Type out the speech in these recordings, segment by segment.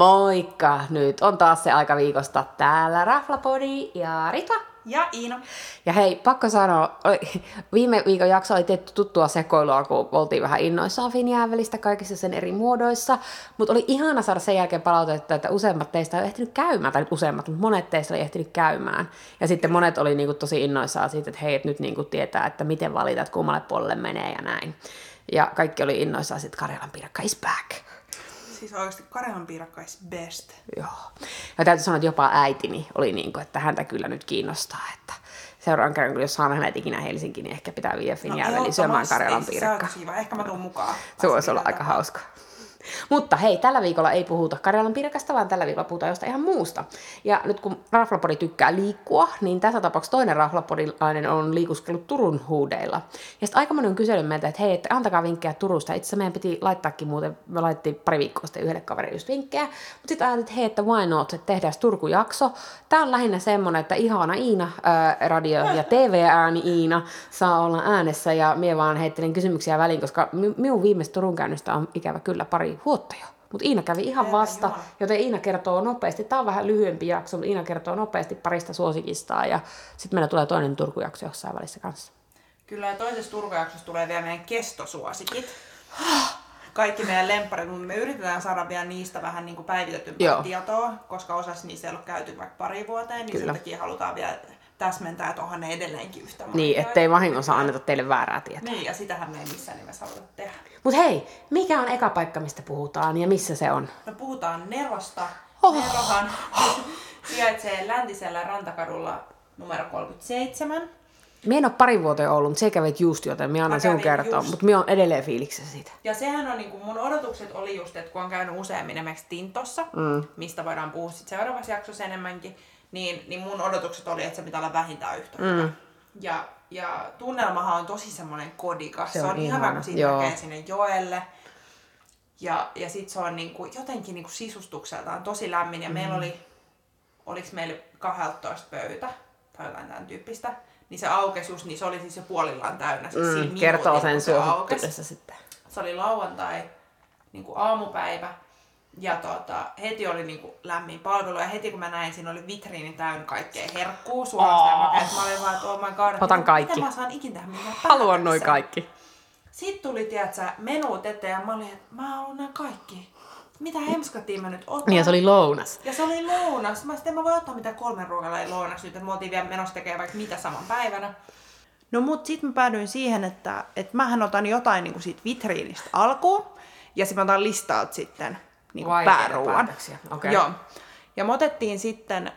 Moikka! Nyt on taas se aika viikosta täällä Rafflapodi ja Rita. Ja Iina. Ja hei, pakko sanoa, viime viikon jakso oli tietty tuttua sekoilua, kun oltiin vähän innoissaan Finjään välistä kaikissa sen eri muodoissa. Mutta oli ihana saada sen jälkeen palautetta, että useimmat teistä oli ehtinyt käymään, tai nyt useimmat, mutta monet teistä oli ehtinyt käymään. Ja sitten monet oli niinku tosi innoissaan siitä, että hei, et nyt niinku tietää, että miten valita, että kummalle puolelle menee ja näin. Ja kaikki oli innoissaan, että Karjalan piirakka is back. Siis oikeasti Karjalan piirakka is best. Joo. Ja täytyy sanoa, että jopa äitini oli niin kuin, että häntä kyllä nyt kiinnostaa. Että seuraan kerran, kun jos saan hänet ikinä Helsinkiin, niin ehkä pitää viedä Finjään väliin syömään Karjalan piirakka. Se on kiva. Ehkä mä tuun mukaan. Se voisi olla aika hauskaa. Mutta hei, tällä viikolla ei puhuta Karjalan piirakasta, vaan tällä viikolla puhutaan jostain ihan muusta. Ja nyt kun Rafflapodi tykkää liikkua, niin tässä tapauksessa toinen rafflapodilainen on liikuskellut Turun huudeilla. Ja sitten aika moni on kysellyt meiltä, että hei, että antakaa vinkkejä Turusta. Itse asiassa meidän piti laittaakin muuten, me laittiin pari viikkoa sitten yhdelle kaverille just vinkkejä. Mutta sitten ajattelin, että hei, että why not, että tehdään Turku-jakso. Tämä on lähinnä semmoinen, että ihana Iina, radio- ja TV-ääni Iina saa olla äänessä. Ja mie vaan heittelen kysymyksiä väliin, koska minun viimeistä Turun käynnistä on ikävä kyllä pari vuotta jo. Mutta Iina kävi ihan vasta, joten Iina kertoo nopeasti. Tämä on vähän lyhyempi jakso, mutta Iina kertoo nopeasti parista suosikistaan ja sitten meillä tulee toinen Turku-jakso jossain välissä kanssa. Kyllä, ja toisessa Turku-jaksossa tulee vielä meidän kestosuosikit. Kaikki meidän lempparit, mutta me yritetään saada vielä niistä vähän niin kuin päivitetympää tietoa, koska osassa niistä ei ole käyty vaikka pari vuoteen, niin sen takia halutaan vielä täsmentää, että onhan ne edelleenkin yhtä mainita. Niin, ettei vahingossa anneta teille väärää tietoa. Niin, ja sitähän me ei missään nimessä haluta tehdä. Mut hei, mikä on eka paikka, mistä puhutaan ja missä se on? No puhutaan Nerosta. Nerohan sijaitsee läntisellä rantakadulla numero 37. Mie en ole parin vuoteen ollut, mutta sä kävit just, joten mie annan sinun kertoa, mutta mie on edelleen fiiliksessä siitä. Ja sehän on, niin kuin mun odotukset oli just, että kun on käynyt useammin esimerkiksi Tintossa, mistä voidaan puhua sitten seuraavassa jaksossa enemmänkin, niin mun odotukset oli, että se pitää olla vähintään yhtä hyvä. Ja tunnelmahan on tosi semmoinen kodikas. Se on ihana, kun siitä näkee sinne joelle. Ja sit se on niinku, jotenkin niinku sisustukseltaan tosi lämmin. Ja meillä oliko meillä 12 pöytä tai jotain tämän tyyppistä. Niin se aukesi just, niin se oli siis jo puolillaan täynnä. Siis kertoo sen syöhdyttyessä sitten. Se oli lauantai, niinku aamupäivä. Ja heti oli niinku lämmin palvelu ja heti kun mä näin, siinä oli vitriini täynnä kaikkea herkkuu suorastaan. Mä olin vaan, että oh my god, otan kaikki. Miten mä saan ikinä tähän minä päätökseen? Haluan noi kaikki. Sitten tuli, tiedätkö, menut eteen ja mä olin, että mä haluan nää kaikki. Mitä hemskattiin mä nyt otan? Ja se oli lounas. Mä sitten mä voin ottaa mitään 3 ruokalla ei lounas nyt, että me oltiin vielä menossa tekemään vaikka mitä saman päivänä. No mut sit mä päädyin siihen, että mähän otan jotain niinku siitä vitriinistä alkuun ja sit mä otan listaat sitten. Niin pääruuan. Okay. Joo. Ja me otettiin sitten,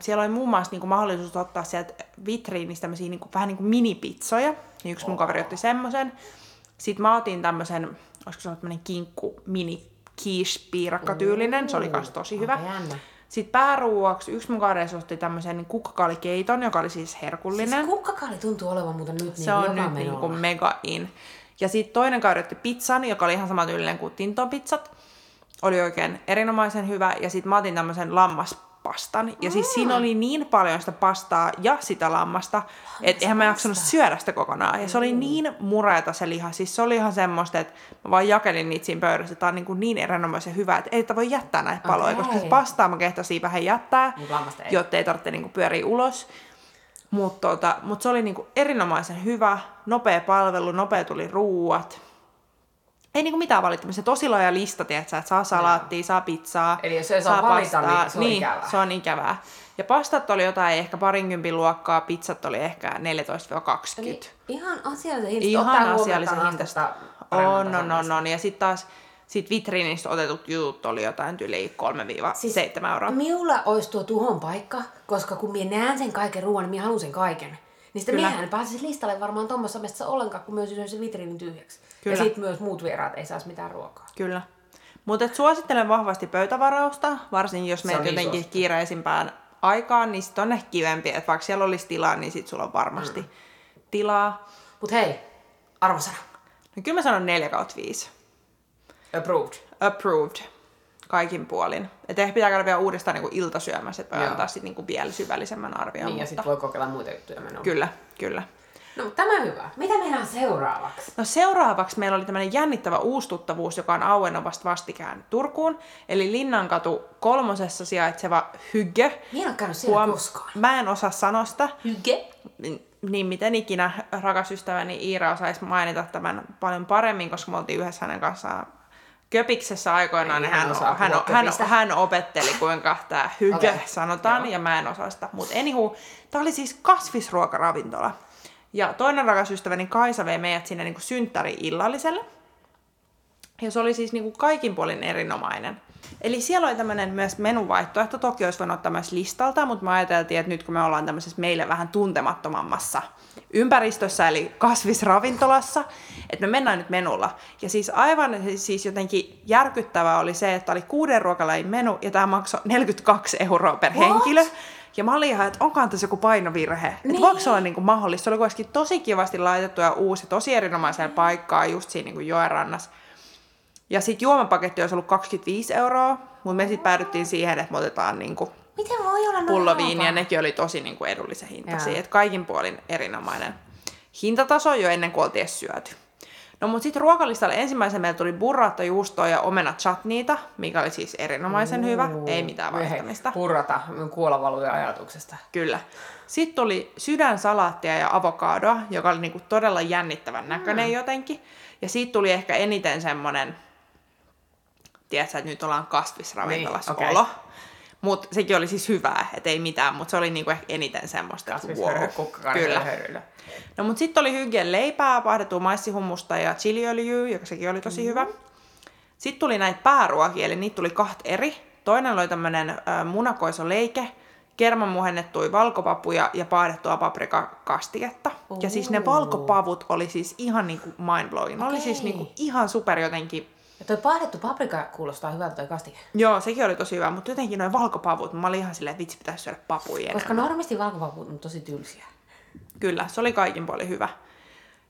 siellä oli muun muassa niin mahdollisuus ottaa sieltä vitriinistä tämmöisiä niin vähän niin kuin minipitsoja. Niin yksi mun kaveri otti semmoisen. Sitten mä otin tämmöisen, olisiko se tämmöinen kinkku mini quiche piirakkatyylinen. Se oli myös tosi hyvä. Okay, sitten pääruuaksi yksi mun kaveri otti tämmöisen niin kukkakaalikeiton, joka oli siis herkullinen. Siis kukkakaali tuntuu olevan muuten nyt niin. Se on nyt niin kuin mega in. Ja sitten toinen kaveri otti pizzan, joka oli ihan sama tyylinen kuin Tinton pizzat. Oli oikein erinomaisen hyvä. Ja sit mä otin tämmösen lammaspastan. Ja siis siinä oli niin paljon sitä pastaa ja sitä lammasta, että eihän mä jaksanut syödä sitä kokonaan. Ja se oli niin mureata se liha. Siis se oli ihan semmoista, että mä vaan jakelin niitä siinä pöydässä. Tää on niin, niin erinomaisen hyvä, että ei tätä voi jättää näitä paloja. Okay. Koska pastaa mä kehtasin vähän jättää, jotta ei tarvitse niinku pyöriä ulos. Mutta mut se oli niinku erinomaisen hyvä. Nopea palvelu, nopea tuli ruuat. Ei niinku mitään valittamista. Tosi laaja lista, tiedätkö, että saa salaattia, saa pizzaa, eli jos saa pastaa. Niin se on ikävää. Se on ikävää. Ja pastat oli jotain ehkä 20 luokkaa, pizzat oli ehkä 14-20. Eli ihan asiallisen hintasta. Ihan asiallisen hintasta. On. Ja sitten taas vitriinistä otetut jutut oli jotain yli 3-7 siis euroa. Minulla olisi tuo tuhon paikka, koska kun minä näen sen kaiken ruoan, niin minä haluan sen kaiken. Niistä miehän pääsisi listalle varmaan tuommoisessa mestassa ollenkaan, kun myös syön sen vitriinin tyhjäksi. Kyllä. Ja sitten myös muut vieraat ei saisi mitään ruokaa. Kyllä. Mutta suosittelen vahvasti pöytävarausta, varsinkin jos menet jotenkin kiireisimpään aikaan, niin sitten on ehkä kivempi. Että vaikka siellä olisi tilaa, niin sitten sulla on varmasti tilaa. Mutta hei, arvosana. No kyllä mä sanon 4/5. Approved. Kaikin puolin. Et ehkä pitää käydä vielä uudestaan niinku iltasyömässä, että voi antaa sitten niinku vielä syvällisemmän arvion. Niin, ja sitten voi kokeilla muita juttuja menoa. Kyllä. No, tämä on hyvä. Mitä meillä on seuraavaksi? No seuraavaksi meillä oli tämmöinen jännittävä uustuttavuus, joka on auennut vasta vastikään Turkuun. Eli Linnankatu 3. sijaitseva hygge. Minä en ole käynyt siellä koskaan. Mä en osaa sanoa sitä. Hygge? Niin miten ikinä rakas ystäväni Iira osaisi mainita tämän paljon paremmin, koska me oltiin yhdessä hänen kanssaan Köpiksessä aikoinaan niin hän opetteli, kuinka tämä hygge sanotaan, joo. Ja mä en osaa sitä. Mutta anywho, tämä oli siis kasvisruokaravintola. Ja toinen rakas ystäväni Kaisa vei meidät sinne niinku synttäri-illalliselle. Ja se oli siis niinku kaikin puolin erinomainen. Eli siellä oli tämmöinen myös menuvaihtoehto. Toki olisi voinut ottaa myös listalta, mutta me ajateltiin, että nyt kun me ollaan tämmöisessä meille vähän tuntemattomammassa ympäristössä, eli kasvisravintolassa, että me mennään nyt menulla. Ja siis aivan siis jotenkin järkyttävää oli se, että oli 6 ruokalajin menu, ja tämä maksoi 42 € per henkilö. What? Ja mä olin ihan, että onkohan tässä joku painovirhe. Että niin. Voiko se olla niin kuin mahdollista? Se oli kuitenkin tosi kivasti laitettu ja uusi, tosi erinomaiseen paikkaan, just siinä niin kuin joen rannassa. Ja sit juomapaketti olisi ollut 25 €, mutta me sit päädyttiin siihen, että me otetaan niinku pulloviiniä. Nekin oli tosi niinku edullisen hintaisia. Et kaikin puolin erinomainen hintataso jo ennen kuin oltiin edes syöty. No mut sit ruokalistalle ensimmäisenä meillä tuli burrata-juustoa ja omena-chutneyta, mikä oli siis erinomaisen hyvä. Ei mitään vaihtamista. Burrata, kuolavaluja ajatuksesta. Kyllä. Sit tuli sydänsalaattia ja avokadoa, joka oli niinku todella jännittävän näköinen jotenkin. Ja siitä tuli ehkä eniten semmonen, tiedätkö, että nyt ollaan kasvisravintolassa olo. Okay. Mutta sekin oli siis hyvää, et ei mitään, mutta se oli niinku ehkä eniten semmoista. Kasvishörhö, kukkakarhöhöryllä. No mut sitten oli hyggen leipää, pahdettua maissihummusta ja chiliöljyä, joka sekin oli tosi hyvä. Sitten tuli näitä pääruokia, eli niitä tuli 2 eri. Toinen oli tämmönen munakoisoleike, kermamuhennettuja valkopapuja ja paadettua paprikakastiketta. Ja siis ne valkopavut oli siis ihan niinku mindblowing. Ne oli siis niinku ihan super jotenkin. Ja toi paahdettu paprika kuulostaa hyvältä toi kastike. Joo, sekin oli tosi hyvä, mutta jotenkin noi valkopavut, mä olin ihan silleen, että vitsi, pitäisi syödä papuja. Koska normaalisti valkopavut on tosi tylsiä. Kyllä, se oli kaikin puolin hyvä.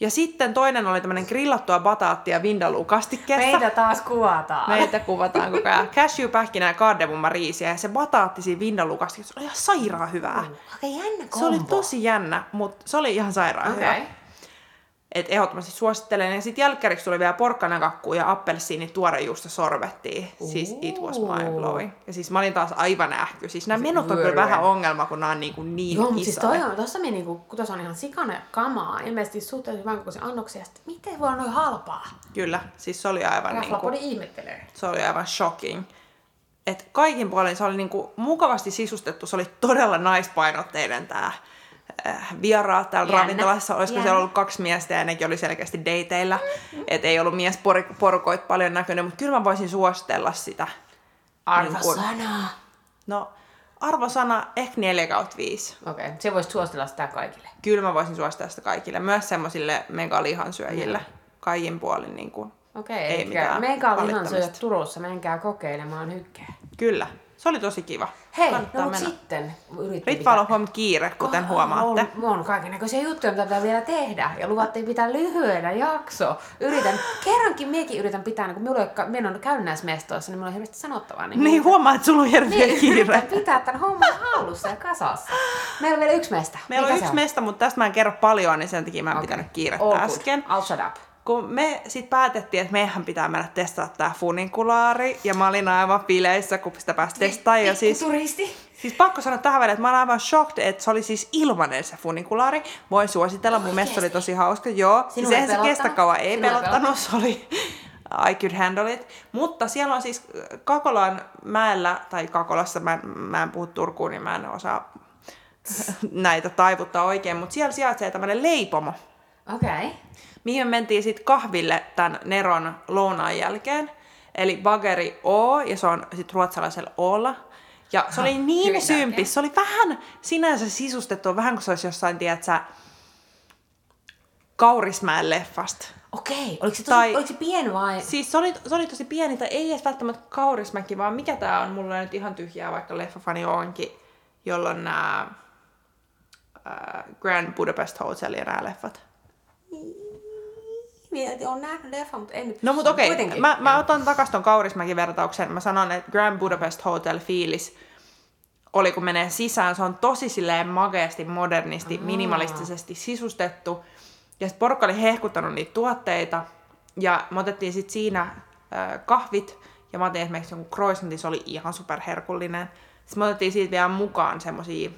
Ja sitten toinen oli tämmönen grillattua bataattia vindaluu-kastikkeessa. Meitä taas kuvataan. Meitä kuvataan koko ajan. Cashew-pähkinä ja kardemummariisiä. Ja se bataatti siinä vindaluu-kastikkeessa oli ihan sairaan hyvää. Okei, jännä kombo. Se oli tosi jännä, mutta se oli ihan sairaan hyvä. Että ehdottomasti suosittelen. Ja sitten jälkkäriksi tuli vielä porkkanakakku ja appelsiini tuorejuusta sorvettiin. Siis it was mind blowing. Ja siis mä olin taas aivan ähky. Siis nämä menut on kyllä vähän ongelma, kun nämä on niin isoja. Joo, mutta siis toi on, tossa meni, kun tuossa on ihan sikana ja kamaa. Ilmeisesti suhteellisen vain kokoisen annoksia. Sitten miten voi olla noin halpaa? Kyllä, siis se oli aivan Rafflapodi ihmettelee. Se oli aivan shocking. Että kaikin puolin se oli niinku mukavasti sisustettu. Se oli todella naispainotteinen tää vieraat täällä ravintolassa. Olisiko siellä ollut 2 miestä ja nekin oli selkeästi dateilla. Et ei ollut miesporukoita paljon näköinen, mutta kyllä mä voisin suositella sitä. Arvosana. Niin no, arvosana ehkä 4/5. Okei, okay. Se voisi suositella sitä kaikille. Kyllä mä voisin suositella sitä kaikille. Myös semmosille megalihansyöjille. Kaikin puolin niin kuin. Okei, okay, megalihansyöjät Turussa, menkää kokeilemaan hyggeä. Kyllä. Se oli tosi kiva. Hei, kannattaa no mennä. Sitten Ritvaalla on huomattu kiire, kuten huomaatte. On kaikennäköisiä juttuja, mitä pitää vielä tehdä. Ja luvattiin pitää lyhyenä jakso. Kerrankin minäkin yritän pitää, kun minulla on käy näissä mestoissa, niin minulla on hirveästi sanottavaa. Niin huomaa, että sulla on hirveä kiire. Yritän pitää tämän homman hallussa ja kasassa. Meillä on vielä 1 mesta. Meillä on 1 mesta, mutta tästä mä en kerro paljon, niin sen takia mä en pitänyt kiirettä äsken. I'll shut up. Kun me sitten päätettiin, että meihän pitää mennä testata tää funinkulaari, ja mä olin aivan bileissä, kun sitä pääsi testaan. Ja siis, turisti. Siis pakko sanoa tähän välillä, että mä olin aivan shocked, että se oli siis ilmanen se funinkulaari. Voin suositella, mun mielestä oli tosi hauska. Joo, siis eihän se kestä kauan, ei pelottanut, se oli I could handle it. Mutta siellä on siis Kakolan mäellä, tai Kakolassa, mä en puhu Turkuun, niin mä en osaa näitä taivuttaa oikein, mutta siellä sijaitsee tämmönen leipomo. Okei. Okay. Mihin me mentiin sitten kahville tämän Neron lounaan jälkeen. Eli Bageri Å, ja se on sitten ruotsalaisella olla. Ja se oli niin sympis. Se oli vähän sinänsä sisustettu, vähän kuin se olisi jossain, tiedätkö, Kaurismäen leffasta. Okei, oliko se pieni vai? Siis se oli tosi pieni, tai ei edes välttämättä Kaurismäki, vaan mikä tää on? Mulla on nyt ihan tyhjää, vaikka leffafani onkin, jolloin nämä Grand Budapest Hotel ja nämä leffat. On nähnyt leffa, mutta en nyt. No mutta okei, mä otan takas ton Kaurismäki-vertauksen. Mä sanon, että Grand Budapest Hotel fiilis oli, kun menee sisään. Se on tosi silleen makeasti, modernisti, minimalistisesti sisustettu. Ja sitten porukka oli hehkuttanut niitä tuotteita. Ja me otettiin sitten siinä kahvit. Ja mä otin esimerkiksi jonkun croissantin, se oli ihan superherkullinen. Sitten me otettiin siitä vielä mukaan semmosia,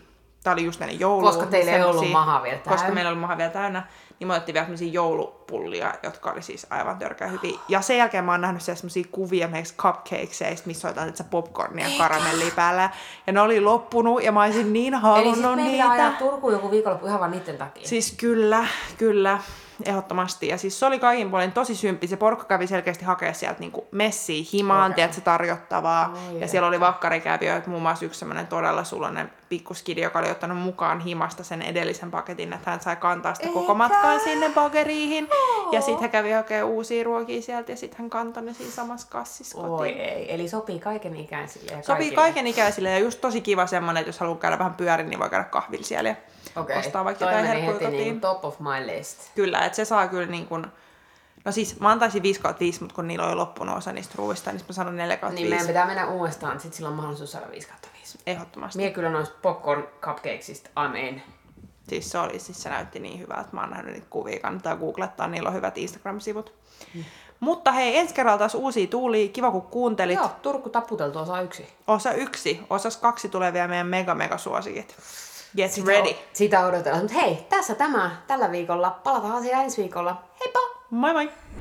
tää oli just ennen joulua. Koska teillä ei ollut maha vielä täynnä. Koska meillä oli maha vielä täynnä, niin me otettiin vielä semmosia joulupullia, jotka oli siis aivan törkeän hyviä. Ja sen jälkeen mä oon nähnyt siellä semmosia kuvia meiksi cupcakeseista, missä on jotain popcornia ja karamellia päällä. Ja ne oli loppunut ja mä olisin niin halunnut niitä. Eli sit me niitä ajaa Turkuun joku viikonloppu ihan vaan niiden takia. Siis kyllä. Ehdottomasti. Ja siis se oli kaikin puolin tosi symppi. Se porkka kävi selkeästi hakea sieltä niin messiä himaan, okay. Se tarjottavaa. Ai ja siellä oli vakkarikävijöitä, muun muassa yksi semmoinen todella sulainen pikkuskidi, joka oli ottanut mukaan himasta sen edellisen paketin, että hän sai kantaa sitä koko matkaan sinne bageriihin. Oh. Ja sitten hän kävi hakea uusia ruokia sieltä ja sitten hän kantoi ne siinä samassa kassissa kotiin. Oi ei, eli sopii kaiken ikäisille. Sopii kaiken ikäisille ja just tosi kiva semmoinen, että jos haluaa käydä vähän pyörin, niin voi käydä kahvilla siellä. Okei, toi meni heti niin top of my list. Kyllä, että se saa kyllä niin kuin... No siis mä antaisin 5/5, mutta kun niillä on jo loppunut osa niistä ruuista, niin mä sanon 4/5. Niin meidän pitää mennä uudestaan, sit silloin on mahdollisuus saada 5/5. Ehdottomasti. Mie kyllä noista popcorn cupcakesista, amen. Siis se oli, siis se näytti niin hyvältä, että mä oon nähnyt niitä kuvia, kannattaa googlettaa, niillä on hyvät Instagram-sivut. Mm. Mutta hei, ensi kerralla taas uusia tuulia, kiva kun kuuntelit. Joo, Turku taputeltu osa 1. Osa 1, osas 2 tulee vielä meidän mega suosikit. Get sitä ready. Sitä odotellaan. Mutta hei, tässä tämä tällä viikolla. Palataan asiaan ensi viikolla. Heippa! Moi moi!